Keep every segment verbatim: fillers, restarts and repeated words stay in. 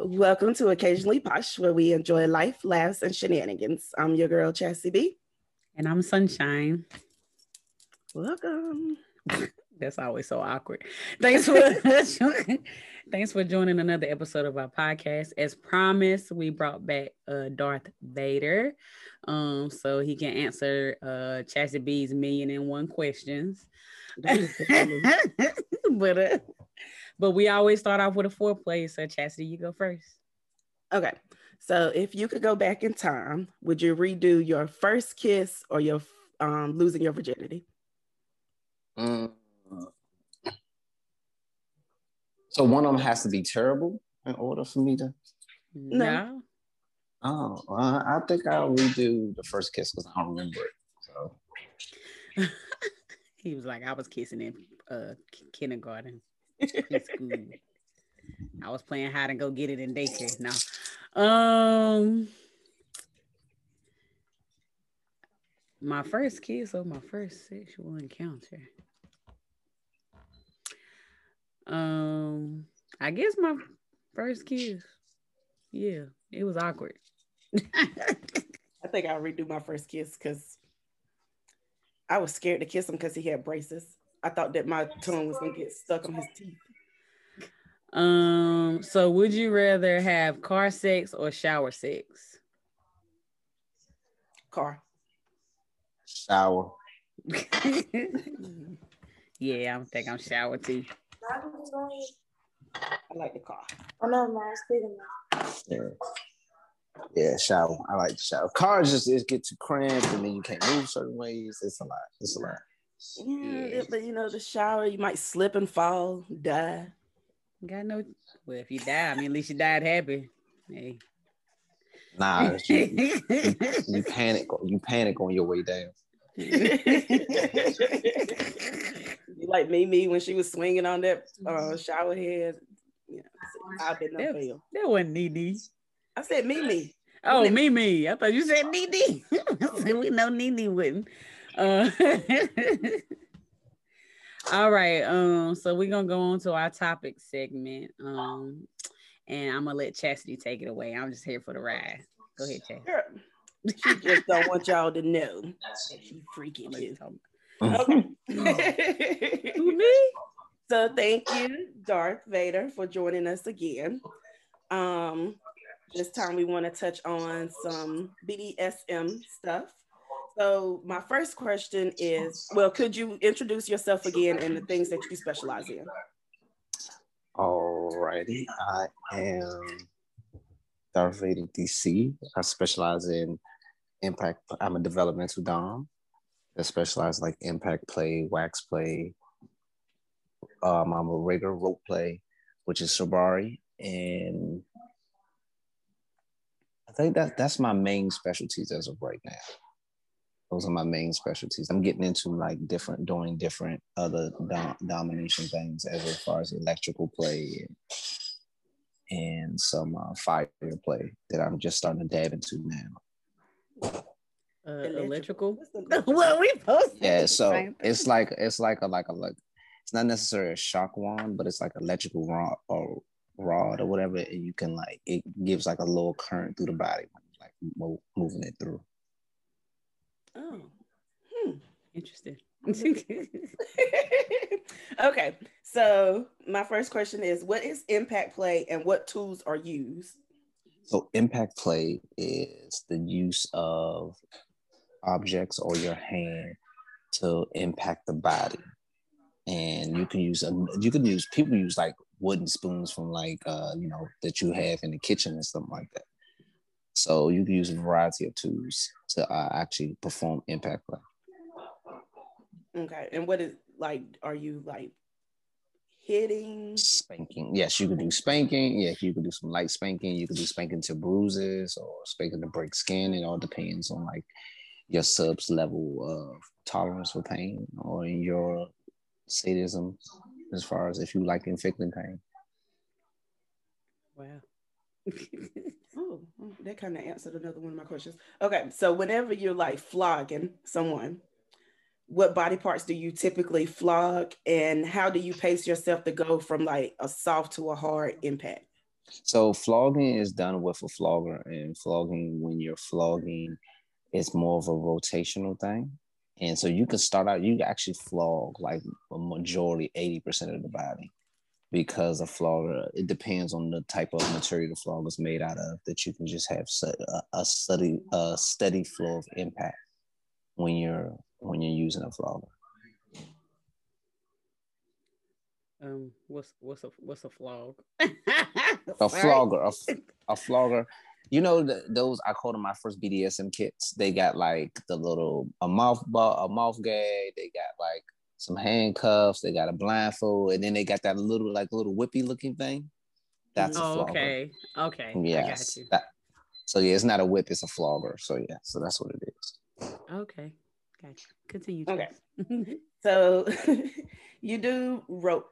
Welcome to Occasionally Posh, where we enjoy life, laughs, and shenanigans. I'm your girl, Chassie B. And I'm Sunshine. Welcome. That's always so awkward. Thanks for thanks for joining another episode of our podcast. As promised, we brought back uh, Darth Vader, um, so he can answer uh, Chassie B's million and one questions. but uh, but we always start off with a foreplay. So Chassie, you go first. Okay. So if you could go back in time, would you redo your first kiss or your um, losing your virginity? Mm. So one of them has to be terrible in order for me to. No. Oh, uh, I think I'll redo the first kiss because I don't remember it. So. He was like, I was kissing in uh, kindergarten. I was playing hide and go get it in daycare. No. Um. My first kiss or my first sexual encounter. Um, I guess my first kiss. Yeah, it was awkward. I think I'll redo my first kiss because I was scared to kiss him because he had braces. I thought that my tongue was gonna get stuck on his teeth. Um, so would you rather have car sex or shower sex? Car. Shower. Yeah, I'm think I'm shower too. I like the car. Oh no, man, it's big enough. Yeah. yeah, shower. I like the shower. Cars just it gets too cramped, and then you can't move certain ways. It's a lot. It's a lot. Yeah, yeah. But you know, the shower, you might slip and fall, die. Got no. Well, if you die, I mean, at least you died happy. Hey. Nah, you, you, you panic. You panic on your way down. Like Mimi when she was swinging on that uh, shower head. Yeah, I've been that, that wasn't Nene. I said Mimi. Oh, oh Mimi. I thought you said Nene. We know Nene wouldn't. Uh, all right. Um. So we're gonna go on to our topic segment. Um. And I'm gonna let Chastity take it away. I'm just here for the ride. Go ahead, Chastity. Sure. She just don't want y'all to know that she freaking is. Okay. So thank you, Darth Vader, for joining us again. Um, this time we want to touch on some B D S M stuff. So my first question is, well, could you introduce yourself again and the things that you specialize in? Alrighty, I am Darth Vader D C. I specialize in impact. I'm a developmental dom that specializes like impact play, wax play. Um, I'm a regular rope play, which is Shabari, and I think that that's my main specialties as of right now. Those are my main specialties. I'm getting into like different, doing different other dom- domination things as far as electrical play and, and some uh, fire play that I'm just starting to dab into now. Uh, electrical? What we posted? Yeah, so it's like it's like a like a like it's not necessarily a shock wand, but it's like electrical rod or rod or whatever, and you can like it gives like a little current through the body, like mo- moving it through. Oh, hmm. Interesting. Okay, so my first question is, what is impact play and what tools are used? So impact play is the use of objects or your hand to impact the body. And you can use, a, you can use, people use like wooden spoons from like, uh, you know, that you have in the kitchen and something like that. So you can use a variety of tools to uh, actually perform impact play. Okay, and what is like? Are you like hitting? Spanking. Yes, you can do spanking. Yeah, you can do some light spanking. You can do spanking to bruises or spanking to break skin. It all depends on like your sub's level of tolerance for pain or your sadism, as far as if you like inflicting pain. Wow. Oh, that kind of answered another one of my questions. Okay, so whenever you're like flogging someone, what body parts do you typically flog, and how do you pace yourself to go from like a soft to a hard impact? So flogging is done with a flogger, and flogging, when you're flogging, is more of a rotational thing. And so you can start out, you actually flog like a majority, eighty percent of the body, because a flogger, it depends on the type of material the flog is made out of, that you can just have a steady, a steady flow of impact when you're, when you're using a flogger. Um, what's what's a what's a flog? a flogger, a, a flogger. You know, the, those I call them my first B D S M kits. They got like the little a mouth ball, a mouth gag. They got like some handcuffs. They got a blindfold, and then they got that little like little whippy looking thing. That's a flogger. Okay, okay, yes. I got you. That, so yeah, it's not a whip, it's a flogger. So yeah, so that's what it is. Okay, gotcha. Continue. Okay, so you do rope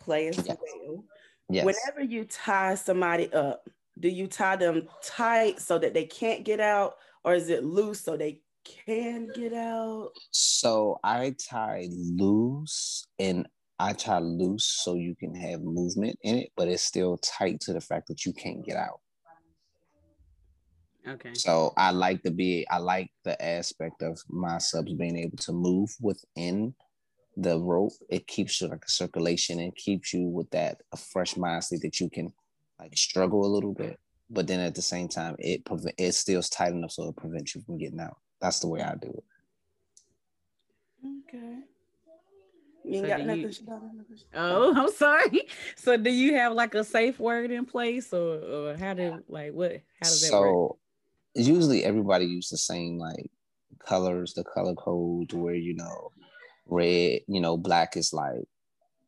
play as yes. well. Yes. Whenever you tie somebody up, do you tie them tight so that they can't get out, or is it loose so they can get out? So I tie loose, and I tie loose so you can have movement in it, but it's still tight to the fact that you can't get out. Okay. So I like to be, I like the aspect of my subs being able to move within the rope. It keeps you like a circulation and keeps you with that a fresh mindset that you can like struggle a little bit, but then at the same time it prevent it still is tight enough so it prevents you from getting out. That's the way I do it. Okay. You ain't so got nothing. You, got oh, I'm sorry. So do you have like a safe word in place, or, or how do like what? How does so, that work? So usually everybody uses the same like colors, the color code, where you know. Red, you know, black is like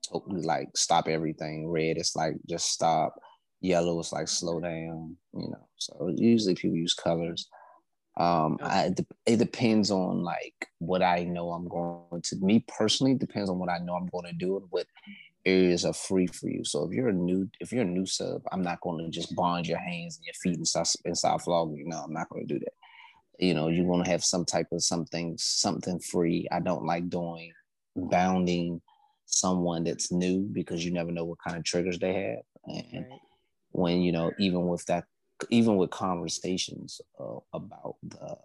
totally like stop everything. Red is like just stop. Yellow is like slow down. You know, so usually people use colors. Um, I it depends on like what I know I'm going to. Me personally, it depends on what I know I'm going to do and what areas are free for you. So if you're a new, if you're a new sub, I'm not going to just bond your hands and your feet and start and start flogging. No, I'm not going to do that. You know, you want to have some type of something, something free. I don't like doing bounding someone that's new, because you never know what kind of triggers they have. And right. when, you know, even with that, even with conversations uh, about the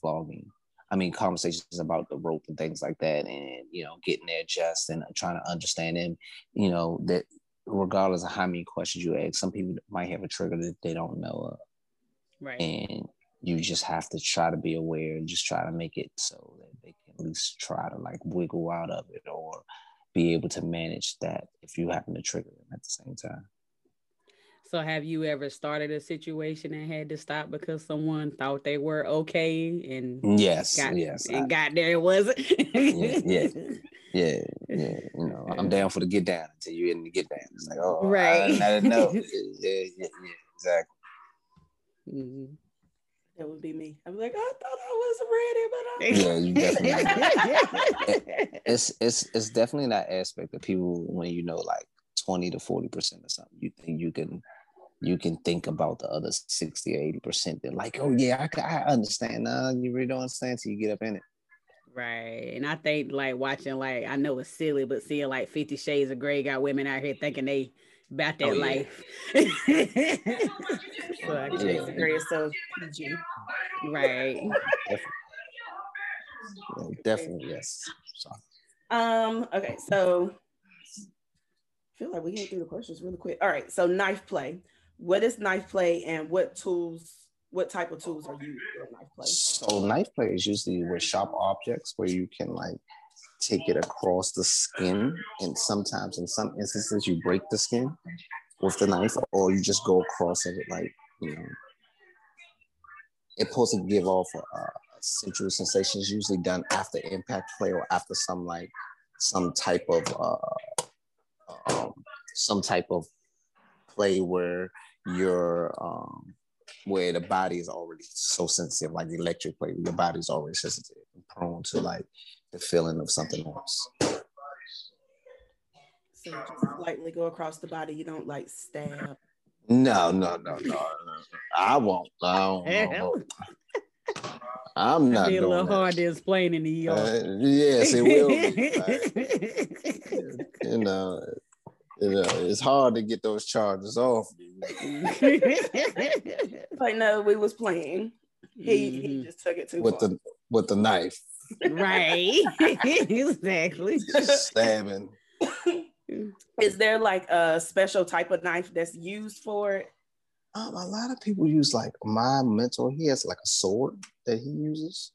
flogging, I mean, conversations about the rope and things like that, and, you know, getting their just and trying to understand them, you know, that regardless of how many questions you ask, some people might have a trigger that they don't know of. Right. And you just have to try to be aware and just try to make it so that they can at least try to like wiggle out of it or be able to manage that if you happen to trigger them at the same time. So have you ever started a situation and had to stop because someone thought they were okay and yes, got, yes, and I, got there it wasn't? yeah, yeah, yeah, yeah. You know, I'm down for the get down until you're in the get down. It's like, oh, right. I, I didn't know. yeah, yeah, yeah, exactly. Mm-hmm. That would be me. I'm like, I thought I was ready, but I'm yeah, you definitely. it's it's it's definitely that aspect that people, when you know like twenty to forty percent or something, you think you can you can think about the other sixty or eighty percent. They're like, oh yeah, I I understand. No, you really don't understand till you get up in it. Right, and I think like watching like I know it's silly, but seeing like Fifty Shades of Grey got women out here thinking they about that oh, yeah. life. So I can yeah. agree with so P G. Right. Definitely. Yeah, definitely, yes. Sorry. Um, okay, so I feel like we get through the questions really quick. All right, so knife play. What is knife play, and what tools, what type of tools are you doing knife play? So knife play is usually with sharp objects where you can like take it across the skin, and sometimes in some instances you break the skin with the knife, or you just go across it like, you know, it's supposed to give off a, a sensual sensation. It's usually done after impact play or after some like some type of uh, um, some type of play where you're um, where the body is already so sensitive, like the electric play, the body is already sensitive and prone to like the feeling of something else. So just lightly go across the body. You don't like stab. No, no, no, no, no. I won't. I don't, I don't. I'm not. It'd be a doing little that. Hard to explain in the E R. Uh, yes, it will be. Like, you know, You know, it's hard to get those charges off me. But no, we was playing. He mm-hmm. he just took it too with far. the with the knife. Right. Exactly. Just stabbing. Is there like a special type of knife that's used for it? Um, a lot of people use, like, my mentor, he has like a sword that he uses,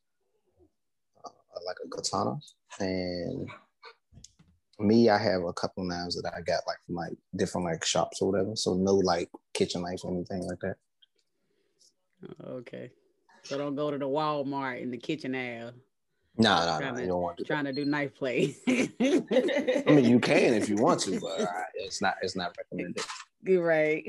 uh, like a katana. And me, I have a couple knives that I got like from like different like shops or whatever. So no like kitchen knife or anything like that. Okay. So don't go to the Walmart in the kitchen aisle. No, no, no, you don't want to. Trying to do knife play. I mean, you can if you want to, but uh, it's not it's not recommended. You're right.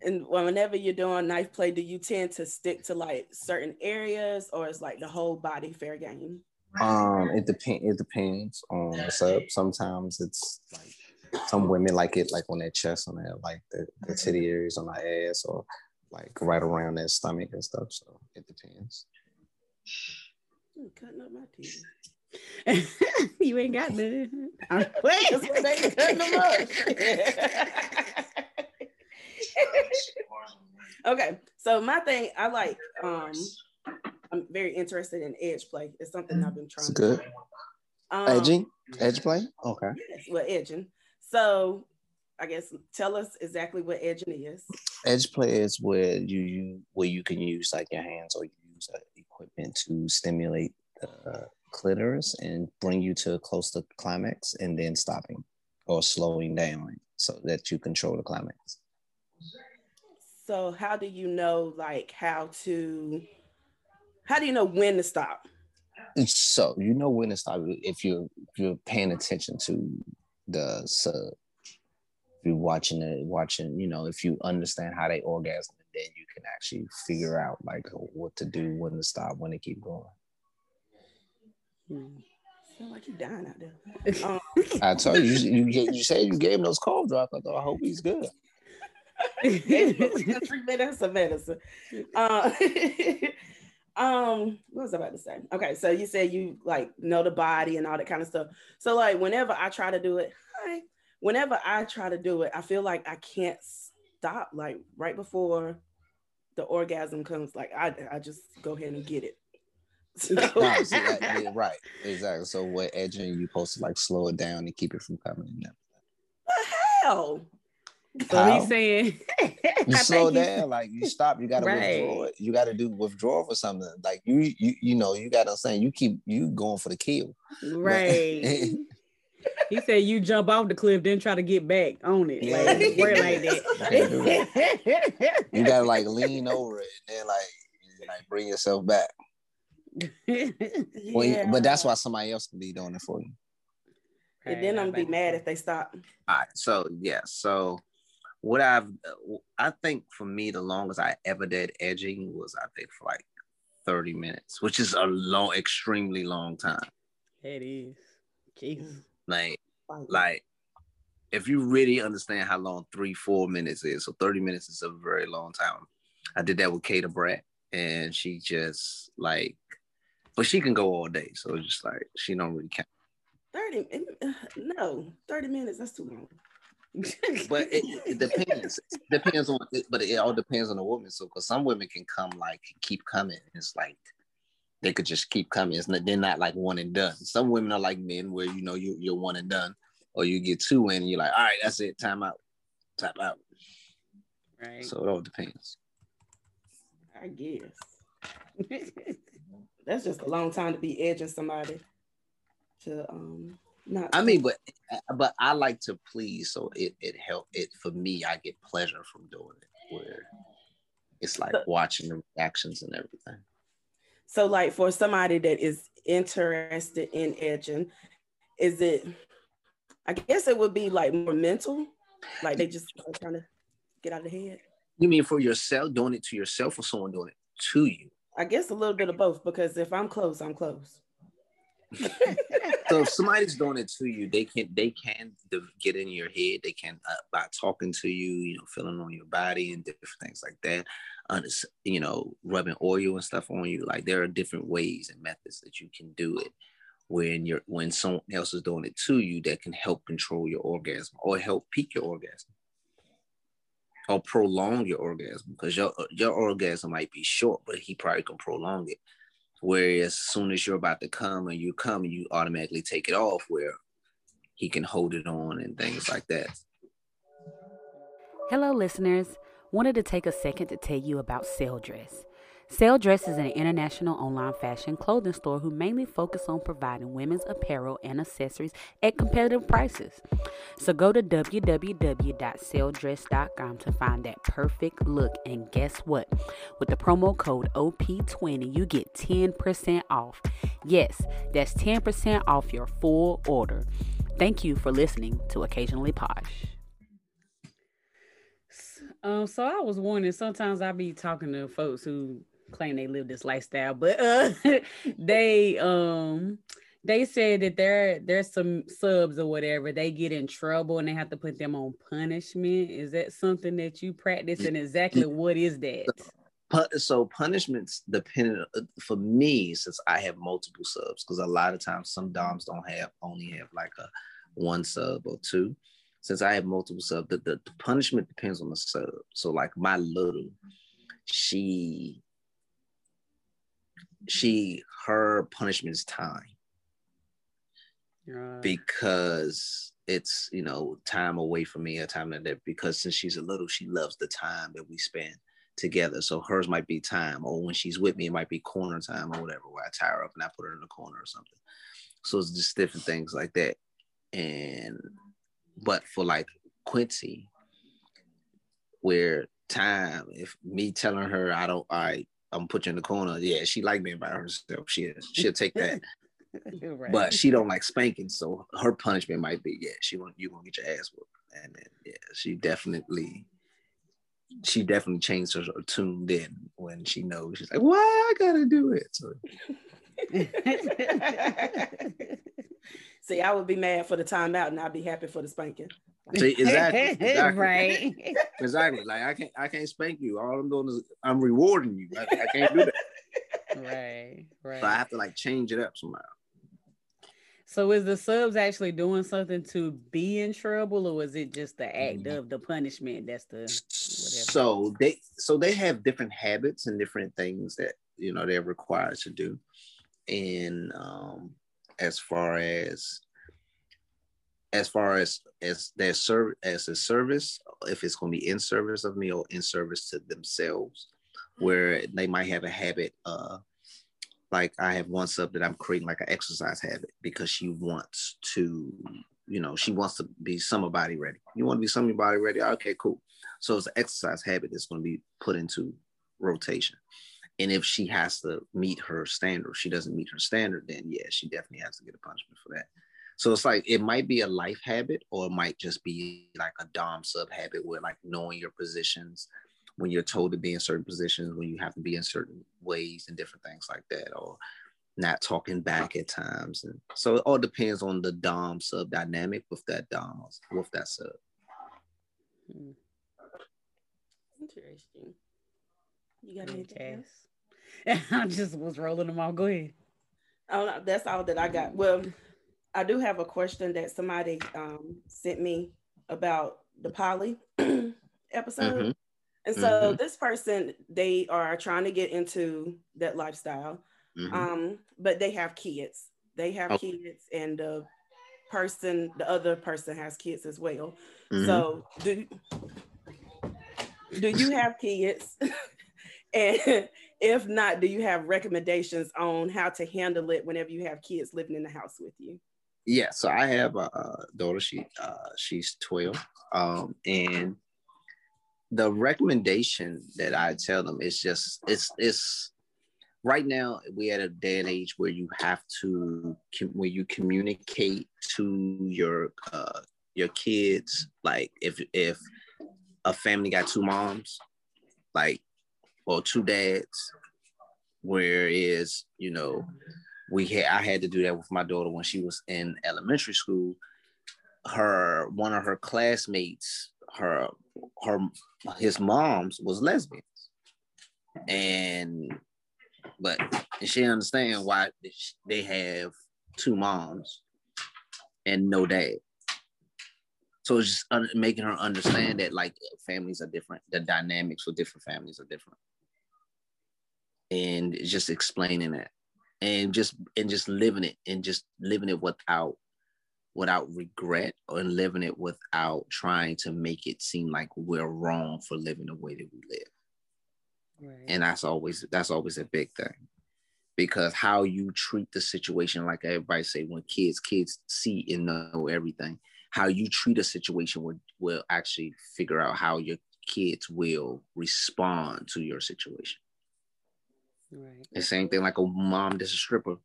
And whenever you're doing knife play, do you tend to stick to like certain areas, or is like the whole body fair game? Um, it depends. It depends on the sub. Sometimes it's like some women like it like on their chest, on their like the, the titty areas, on their ass, or like right around their stomach and stuff. So it depends. I'm cutting up my teeth. You ain't got nothing. Wait, that's what they cutting them up. Okay, so my thing, I like, um, I'm very interested in edge play. It's something I've been trying it's to do. Um, edging? Edge play? Okay. Yes, well, edging. So I guess tell us exactly what edging is. Edge play is where you, you where you can use like your hands or you use uh, equipment to stimulate the clitoris and bring you to close to climax and then stopping or slowing down so that you control the climax. So how do you know like how to, how do you know when to stop? So you know when to stop if you're, if you're paying attention to the sub. You're watching it, watching, you know, if you understand how they orgasm, then you can actually figure out like what to do, when to stop, when to keep going. Hmm. Sound like you dying out there. Um. I told you, you, you, you said you gave him those cold drops. I thought, I hope he's good. That's a medicine. Uh, um, what was I about to say? Okay, so you said you like know the body and all that kind of stuff. So like whenever I try to do it, hi. Whenever I try to do it, I feel like I can't stop. Like right before the orgasm comes, like I I just go ahead and get it. So. Right, so that, yeah, right, exactly. So what edging you supposed to like slow it down and keep it from coming in? What hell? So how? He's saying you slow down, you, like you stop. You gotta right. withdraw it. You gotta do withdrawal for something. Like you, you, you know, you gotta say you keep you going for the kill. Right. He said you jump off the cliff, then try to get back on it. Yeah. Like, like that. You gotta like lean over it and then like, like bring yourself back. Well, yeah. But that's why somebody else can be doing it for you. And right, then I'm gonna be mad if they stop. All right. So yeah. So what I've, I think for me, the longest I ever did edging was I think for like thirty minutes, which is a long, extremely long time. It is. Jeez. Like, like, if you really understand how long three, four minutes is, so thirty minutes is a very long time. I did that with Kata Brett, and she just like, but she can go all day, so it's just like she don't really count. Thirty, uh, no, thirty minutes—that's too long. But it, it depends. It depends on, but it all depends on the woman. So, because some women can come like keep coming. It's like. They could just keep coming. It's not, they're not like one and done. Some women are like men where, you know, you, you're one and done, or you get two in and you're like, all right, that's it. Time out. Time out. Right. So it all depends. I guess. That's just a long time to be edging somebody to um not. I mean, but but I like to please. So it, it helped it for me. I get pleasure from doing it where it's like watching the reactions and everything. So like for somebody that is interested in edging, is it, I guess it would be like more mental, like they just trying to get out of the head? You mean for yourself, doing it to yourself or someone doing it to you? I guess a little bit of both, because if I'm close, I'm close. So if somebody's doing it to you, they can they can get in your head. They can uh, by talking to you, you know, feeling on your body and different things like that. Uh, you know, rubbing oil and stuff on you. Like there are different ways and methods that you can do it when you're when someone else is doing it to you, that can help control your orgasm or help peak your orgasm or prolong your orgasm, because your your orgasm might be short, but he probably can prolong it. Whereas as soon as you're about to come and you come, you automatically take it off, where he can hold it on and things like that. Hello, listeners. Wanted to take a second to tell you about Sale Dress. Sale Dress is an international online fashion clothing store who mainly focus on providing women's apparel and accessories at competitive prices. So go to w w w dot sale dress dot com to find that perfect look. And guess what? With the promo code O P twenty, you get ten percent off. Yes, that's ten percent off your full order. Thank you for listening to Occasionally Posh. Um, so I was warning, sometimes I be talking to folks who claim they live this lifestyle, but uh, they um they said that there there's some subs or whatever, they get in trouble and they have to put them on punishment. Is that something that you practice, and exactly what is that? So punishments dependent for me, since I have multiple subs, because a lot of times some doms don't have only have like a one sub or two. Since I have multiple sub, the, the punishment depends on the sub. So like my little, she she her punishment is time. Uh, because it's, you know, time away from me, or time like that, because since she's a little, she loves the time that we spend together. So hers might be time, or when she's with me, it might be corner time or whatever, where I tie her up and I put her in the corner or something. So it's just different things like that. And but for like Quincy, where time, if me telling her I don't, I I'm put you in the corner, yeah, she like being by herself. She she'll take that, right. But she don't like spanking, so her punishment might be, yeah, she want you gonna get your ass whooped, and then yeah, she definitely she definitely changed her tune then when she knows she's like, why I gotta do it. So. See, I would be mad for the timeout, and I'd be happy for the spanking. See, exactly, exactly. Right, exactly. Like I can't, I can't spank you. All I'm doing is I'm rewarding you. I, I can't do that. Right, right. So I have to like change it up somehow. So is the subs actually doing something to be in trouble, or is it just the act mm-hmm. of the punishment? That's the whatever. So they, so they have different habits and different things that, you know, they're required to do. And um, as far as as far as as their service, as a service, if it's going to be in service of me or in service to themselves, where they might have a habit, uh, like I have one sub that I'm creating like an exercise habit, because she wants to, you know, she wants to be somebody ready. You want to be somebody ready? Okay, cool. So it's an exercise habit that's going to be put into rotation. And if she has to meet her standard, if she doesn't meet her standard, then yeah, she definitely has to get a punishment for that. So it's like, it might be a life habit, or it might just be like a dom sub habit, where like knowing your positions, when you're told to be in certain positions, when you have to be in certain ways and different things like that, or not talking back at times. And so it all depends on the dom sub dynamic with that dom, with that sub. Interesting. You got anything else? I just was rolling them all. Go ahead. Oh, that's all that I got. Well, I do have a question that somebody um, sent me about the poly episode. Mm-hmm. And so mm-hmm. this person, they are trying to get into that lifestyle, mm-hmm. um, but they have kids. They have oh. kids, and the person, the other person has kids as well. Mm-hmm. So do, do you have kids? And if not, do you have recommendations on how to handle it whenever you have kids living in the house with you? Yeah, so I have a, a daughter. She uh, she's twelve, um, and the recommendation that I tell them is just it's it's right now we're at a day and age where you have to where you communicate to your uh, your kids, like if if a family got two moms, like. Or two dads, whereas, you know, we had, I had to do that with my daughter when she was in elementary school. Her one of her classmates, her her his mom's was lesbians, and but she didn't understand why they have two moms and no dad. So it's just un- making her understand that like families are different, the dynamics with different families are different, and just explaining that, and just and just living it, and just living it without without regret, or living it without trying to make it seem like we're wrong for living the way that we live. Right. And that's always that's always a big thing. Because how you treat the situation, like everybody say, when kids, kids see and know everything, how you treat a situation will, will actually figure out how your kids will respond to your situation. Right. The same thing like a mom that's a stripper.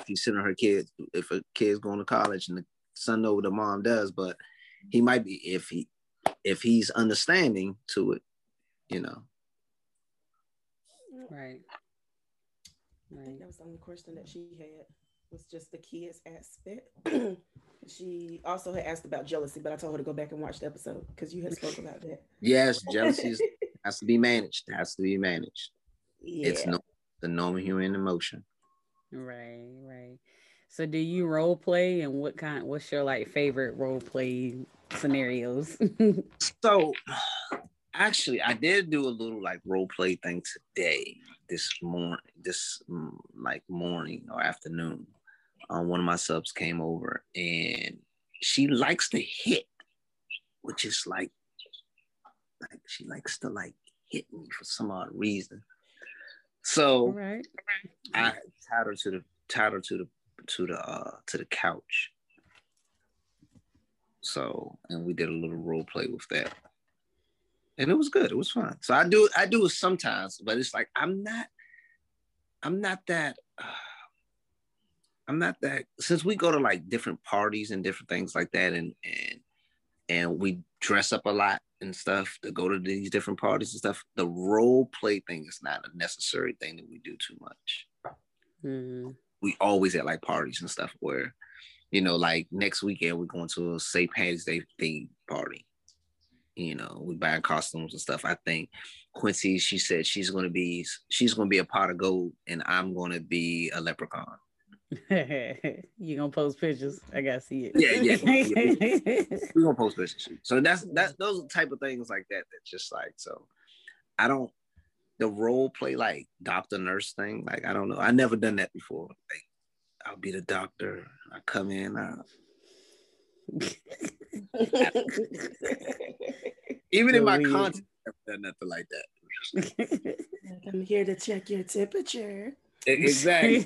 If you send her kids, if a kid's going to college and the son knows what the mom does, but he might be, if he, if he's understanding to it, you know. Right. I think that was the only question that she had, was just the kids aspect. She also had asked about jealousy, but I told her to go back and watch the episode because you had spoke about that. Yes, jealousy is, has to be managed. It has to be managed. Yeah. It's no, the normal human emotion. Right, right. So do you role play, and what kind, what's your like favorite role play scenarios? So actually, I did do a little like role play thing today, this morning, this like morning or afternoon. Um, one of my subs came over, and she likes to hit, which is like, like she likes to like hit me for some odd reason. So right. I tied her to the tied her to the to the uh, to the couch. So, and we did a little role play with that. And it was good. It was fun. So I do, I do it sometimes, but it's like I'm not, I'm not that, uh, I'm not that. Since we go to like different parties and different things like that, and and and we dress up a lot and stuff to go to these different parties and stuff, the role play thing is not a necessary thing that we do too much. Mm-hmm. We always at like parties and stuff where, you know, like next weekend we're going to a Saint Patty's Day theme party. You know, we buying costumes and stuff. I think Quincy, she said she's gonna be she's gonna be a pot of gold, and I'm gonna be a leprechaun. You gonna post pictures? I gotta see it. Yeah, yeah. We're gonna post pictures. So that's that's those type of things like that. That's just like, so I don't the role play like doctor nurse thing. Like I don't know. I never done that before. Like I'll be the doctor. I come in. I, even in my content, I've done nothing like that. I'm here to check your temperature. Exactly.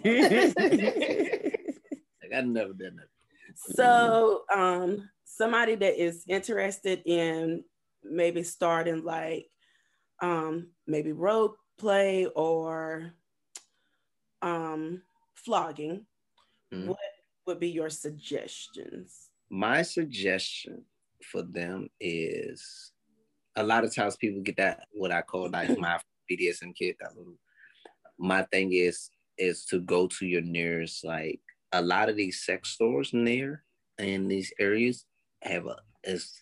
Like I've never done that. So, um, somebody that is interested in maybe starting like, um, maybe role play or, um, flogging, mm-hmm. What would be your suggestions? My suggestion for them is, a lot of times people get that, what I call like my B D S M kid, that little, my thing is, is to go to your nearest, like a lot of these sex stores near in these areas have a, is,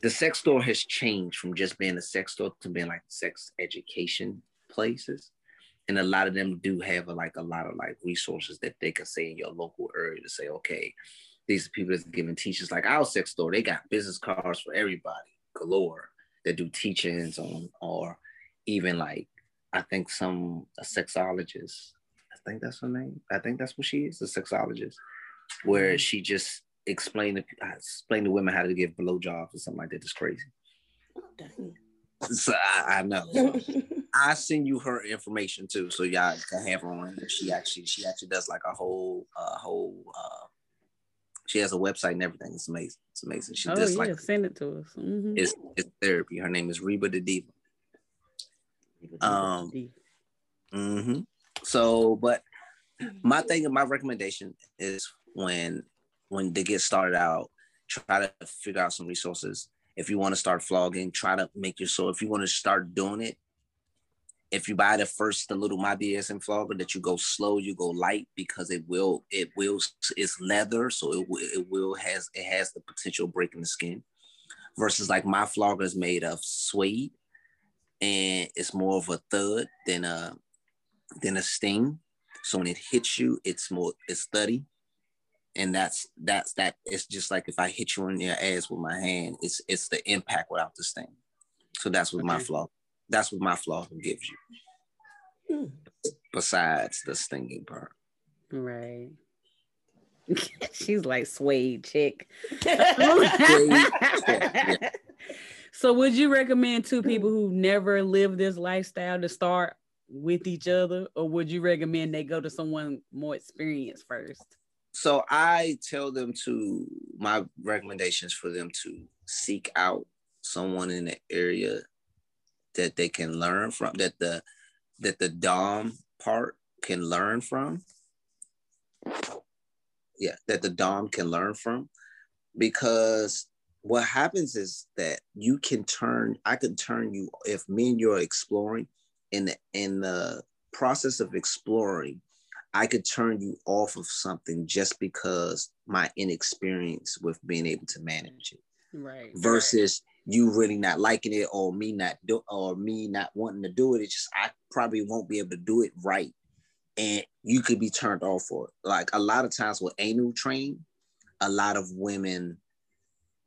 the sex store has changed from just being a sex store to being like sex education places. And a lot of them do have a, like a lot of like resources that they can say in your local area to say, okay, these people that's giving teachers, like our sex store, they got business cards for everybody galore that do teachings on, or even like, I think some a sexologist, I think that's her name. I think that's what she is, a sexologist, where she just explained to, explained to women how to give blowjobs or something like that. It's crazy. So I, I know. So I send you her information too, so y'all can have her on. She actually, she actually does like a whole, a whole, uh, she has a website and everything. It's amazing. It's amazing. She oh, just yeah, like send it to us. Mm-hmm. It's, it's therapy. Her name is Reba the Diva. Um, mm-hmm. So, but my thing, my recommendation is when when they get started out, try to figure out some resources. If you want to start flogging, try to make your soul. If you want to start doing it, if you buy the first, the little My B D S M flogger, that you go slow, you go light, because it will, it will, it's leather, so it will, it will has, it has the potential of breaking the skin. Versus like my flogger is made of suede, and it's more of a thud than a, than a sting. So when it hits you, it's more, it's thuddy. And that's that's that. It's just like if I hit you in your ass with my hand, it's it's the impact without the sting. So that's what okay. my flaw. That's what my flaw gives you. Hmm. Besides the stinging part, right? She's like suede chick. So, would you recommend two people who never lived this lifestyle to start with each other, or would you recommend they go to someone more experienced first? So I tell them to, my recommendations for them to seek out someone in the area that they can learn from, that the that the dom part can learn from. Yeah, that the dom can learn from, because what happens is that you can turn, I could turn you, if me and you are exploring, in the, in the process of exploring, I could turn you off of something just because my inexperience with being able to manage it. Right. Versus right. you really not liking it, or me not do, or me not wanting to do it. It's just, I probably won't be able to do it right. And you could be turned off for it. Like a lot of times with anal training, a lot of women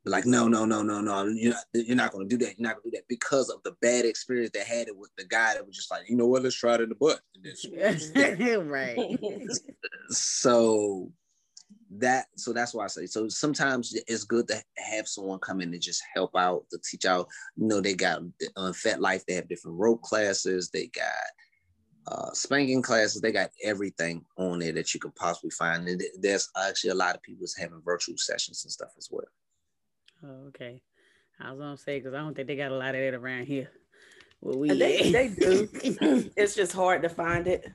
be like, no, no, no, no, no, you're not, you're not going to do that. You're not going to do that, because of the bad experience they had it with the guy that was just like, you know what, let's try it in the butt. Right. So that, so that's why I say, so sometimes it's good to have someone come in and just help out, to teach out. You know, they got uh, FetLife, they have different rope classes. They got uh, spanking classes. They got everything on there that you could possibly find. And there's actually a lot of people that's having virtual sessions and stuff as well. Oh, okay. I was gonna say, because I don't think they got a lot of that around here. Well, we they, they do. It's just hard to find it.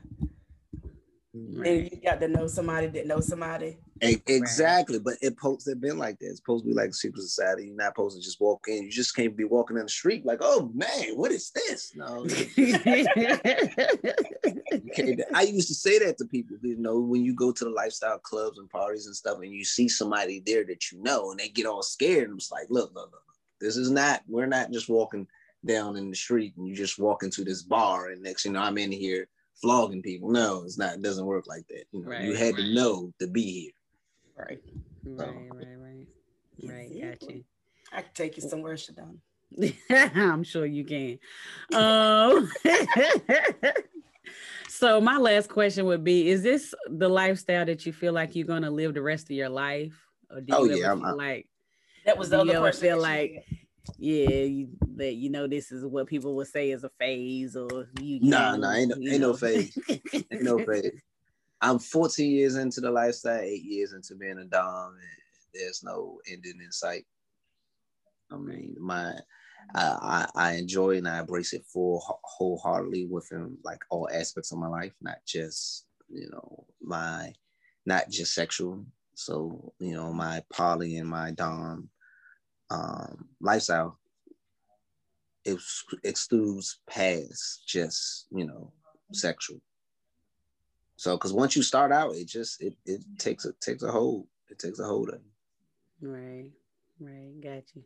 Right. And you got to know somebody that knows somebody. Exactly. Right. But it posts have been like that. It's supposed to be like secret society. You're not supposed to just walk in. You just can't be walking down the street like, oh man, what is this? No. I used to say that to people, you know, when you go to the lifestyle clubs and parties and stuff, and you see somebody there that you know, and they get all scared. And it's like, look, look, look, this is not, we're not just walking down in the street and you just walk into this bar and next, you know, I'm in here flogging people. No, it's not, it doesn't work like that. You know, right, you had right. to know to be here. Right. Right, so. right, right. Right, exactly. Got you. I can take you somewhere, Shadon. I'm sure you can. Um So my last question would be, is this the lifestyle that you feel like you're going to live the rest of your life? Or do you oh, ever yeah, feel I'm, like, that was the other question. Feel like, yeah, you, that, you know, this is what people would say is a phase, or you. No, nah, no, nah, ain't, no, ain't no phase. Ain't no phase. I'm fourteen years into the lifestyle, eight years into being a dom, and there's no ending in sight. I mean, my... I, I enjoy and I embrace it full wholeheartedly within like all aspects of my life, not just, you know, my, not just sexual. So, you know, my poly and my dom um, lifestyle, it extends past just, you know, sexual. So, because once you start out, it just, it, it takes a, takes a hold. It takes a hold of you. Right, right. Got you.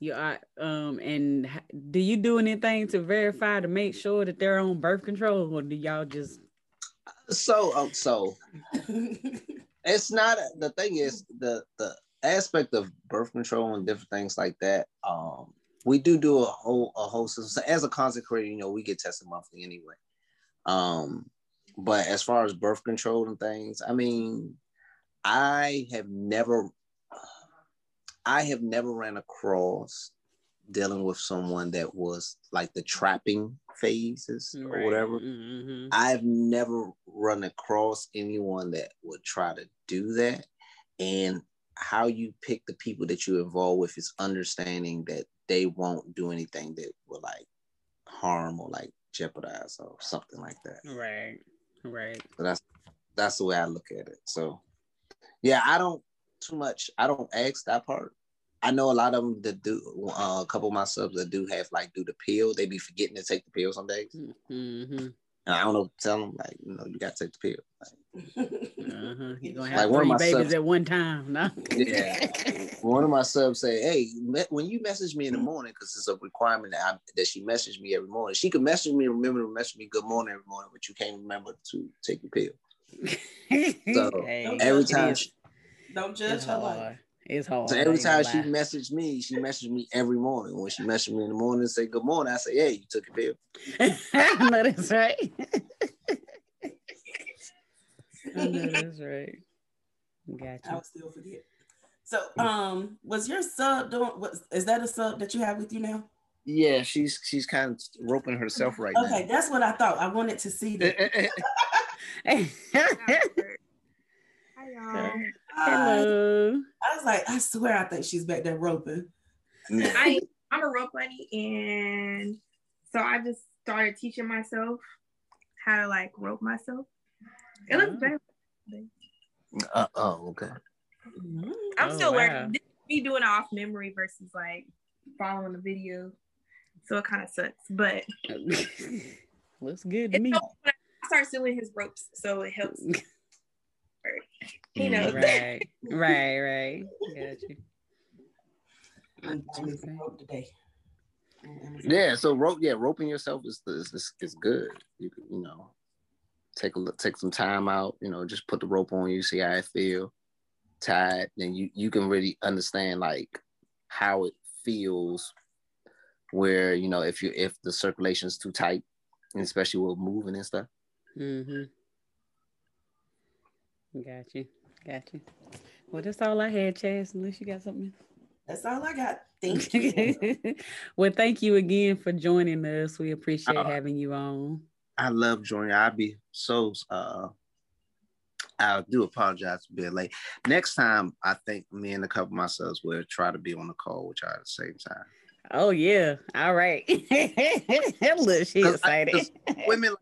You are, um, and do you do anything to verify to make sure that they're on birth control, or do y'all just? So, um, so it's not a, the thing is the the aspect of birth control and different things like that. Um, we do do a whole a whole system. So as a consecrator, you know, we get tested monthly anyway. Um, but as far as birth control and things, I mean, I have never. I have never ran across dealing with someone that was like the trapping phases right. or whatever. Mm-hmm. I've never run across anyone that would try to do that. And how you pick the people that you involve with is understanding that they won't do anything that will like harm or like jeopardize or something like that. Right, right. So that's that's the way I look at it. So yeah, I don't. Too much. I don't ask that part. I know a lot of them that do. Uh, a couple of my subs that do have like do the pill. They be forgetting to take the pill some days, mm-hmm. and I don't know. Tell them like, you know, you got to take the pill. Like, uh-huh. You're gonna have like three babies subs, at one time. No? Yeah. One of my subs say, "Hey, when you message me in the morning, because it's a requirement that I, that she message me every morning. She could message me, remember to message me good morning every morning, but you can't remember to take your pill." So hey, every time, she, don't judge her life. It's hard. So every time she messaged me, she messaged me every morning. When she messaged me in the morning and said good morning, I say, "Hey, you took a pill." I know that's right. I know that's right. Gotcha. I would still forget. So, um, was your sub doing? Was is that a sub that you have with you now? Yeah, she's she's kind of roping herself right okay, now. Okay, that's what I thought. I wanted to see that. Hi, y'all. Hello. I was like, I swear, I think she's back there roping. Yeah. I, I'm a rope bunny, and so I just started teaching myself how to like rope myself. It looks better. Uh oh, okay. I'm oh, still wow. learning. This is me doing it off memory versus like following the video, so it kind of sucks. But looks good to me. I start stealing his ropes, so it helps. You know, right, right, right. Got you. I'm doing some rope today. Yeah, so rope. Yeah, roping yourself is is is good. You can, you know, take a look, take some time out. You know, just put the rope on you, see how it feel. Tied, then you you can really understand like how it feels where, you know, if you if the circulation's too tight, and especially with moving and stuff. Mm-hmm. Got you. Got you. Well, that's all I had, Chaz, unless you got something else. That's all I got. Thank you. Well, thank you again for joining us. We appreciate uh, having you on. I love joining. I'd be so uh I do apologize for being late. Next time, I think me and a couple of myself will try to be on the call with y'all at the same time. Oh, yeah. All right. Look, she's excited. I, women like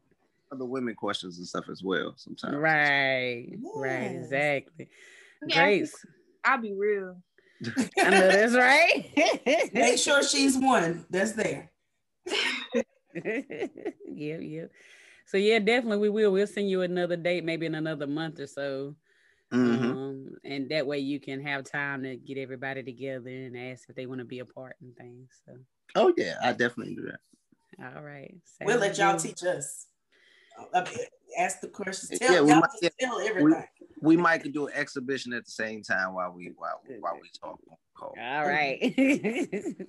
other women questions and stuff as well sometimes. Right. Yes. Right. Exactly. Yeah, Grace. I'll be real. I know that's right. Make sure she's one that's there. Yeah, yeah. So yeah, definitely we will. We'll send you another date, maybe in another month or so. Mm-hmm. Um, and that way you can have time to get everybody together and ask if they want to be a part and things. So. Oh yeah, I definitely do that. All right. So we'll let y'all teach us. I mean, ask the questions. Tell, yeah, we might, yeah, tell everybody. We, we might do an exhibition at the same time while we while, while we talk. All right.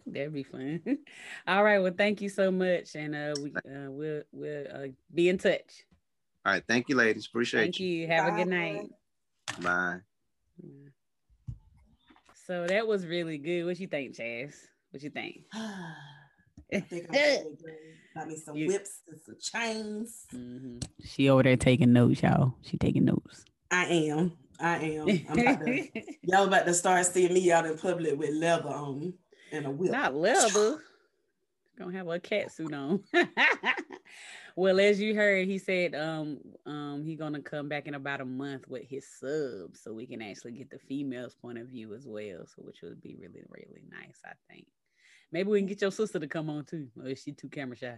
That'd be fun. All right. Well, thank you so much. And uh, we, uh, we'll, we'll uh, be in touch. All right. Thank you, ladies. Appreciate thank you. Thank you. Have Bye. A good night. Bye. So that was really good. What you think, Chaz? What you think? I think I'm really good. Got me some you, whips and some chains. Mm-hmm. She over there taking notes, y'all. She taking notes. I am. I am. I'm about to, y'all about to start seeing me out in public with leather on and a whip. Not leather. Gonna have a cat suit on. Well, as you heard, he said um, um, he's gonna come back in about a month with his sub, so we can actually get the female's point of view as well, so which would be really, really nice, I think. Maybe we can get your sister to come on too, or is she too camera shy?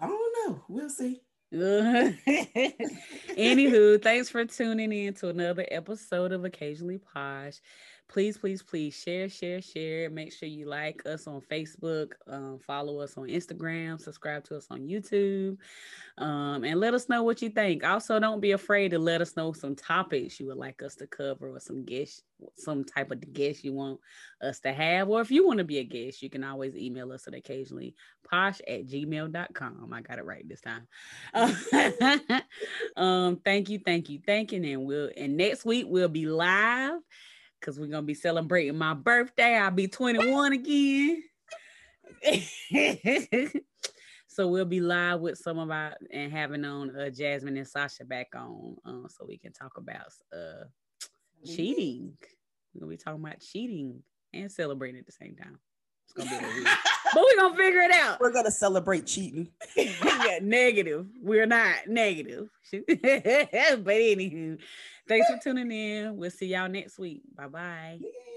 I don't know. We'll see. Anywho, thanks for tuning in to another episode of Occasionally Posh. Please, please, please share, share, share. Make sure you like us on Facebook, um, follow us on Instagram, subscribe to us on YouTube, um, and let us know what you think. Also, don't be afraid to let us know some topics you would like us to cover, or some guest, some type of guest you want us to have. Or if you want to be a guest, you can always email us at occasionally posh at gmail dot com. I got it right this time. um, thank you, thank you, thank you. And we'll and next week we'll be live, because we're going to be celebrating my birthday. I'll be twenty-one again. So we'll be live with some of our, and having on uh, Jasmine and Sasha back on, um, so we can talk about uh, cheating. We're going to be talking about cheating and celebrating at the same time. It's going to be weird. But we're going to figure it out. We're going to celebrate cheating. Yeah, negative. We're not negative. But anywho, thanks for tuning in. We'll see y'all next week. Bye-bye.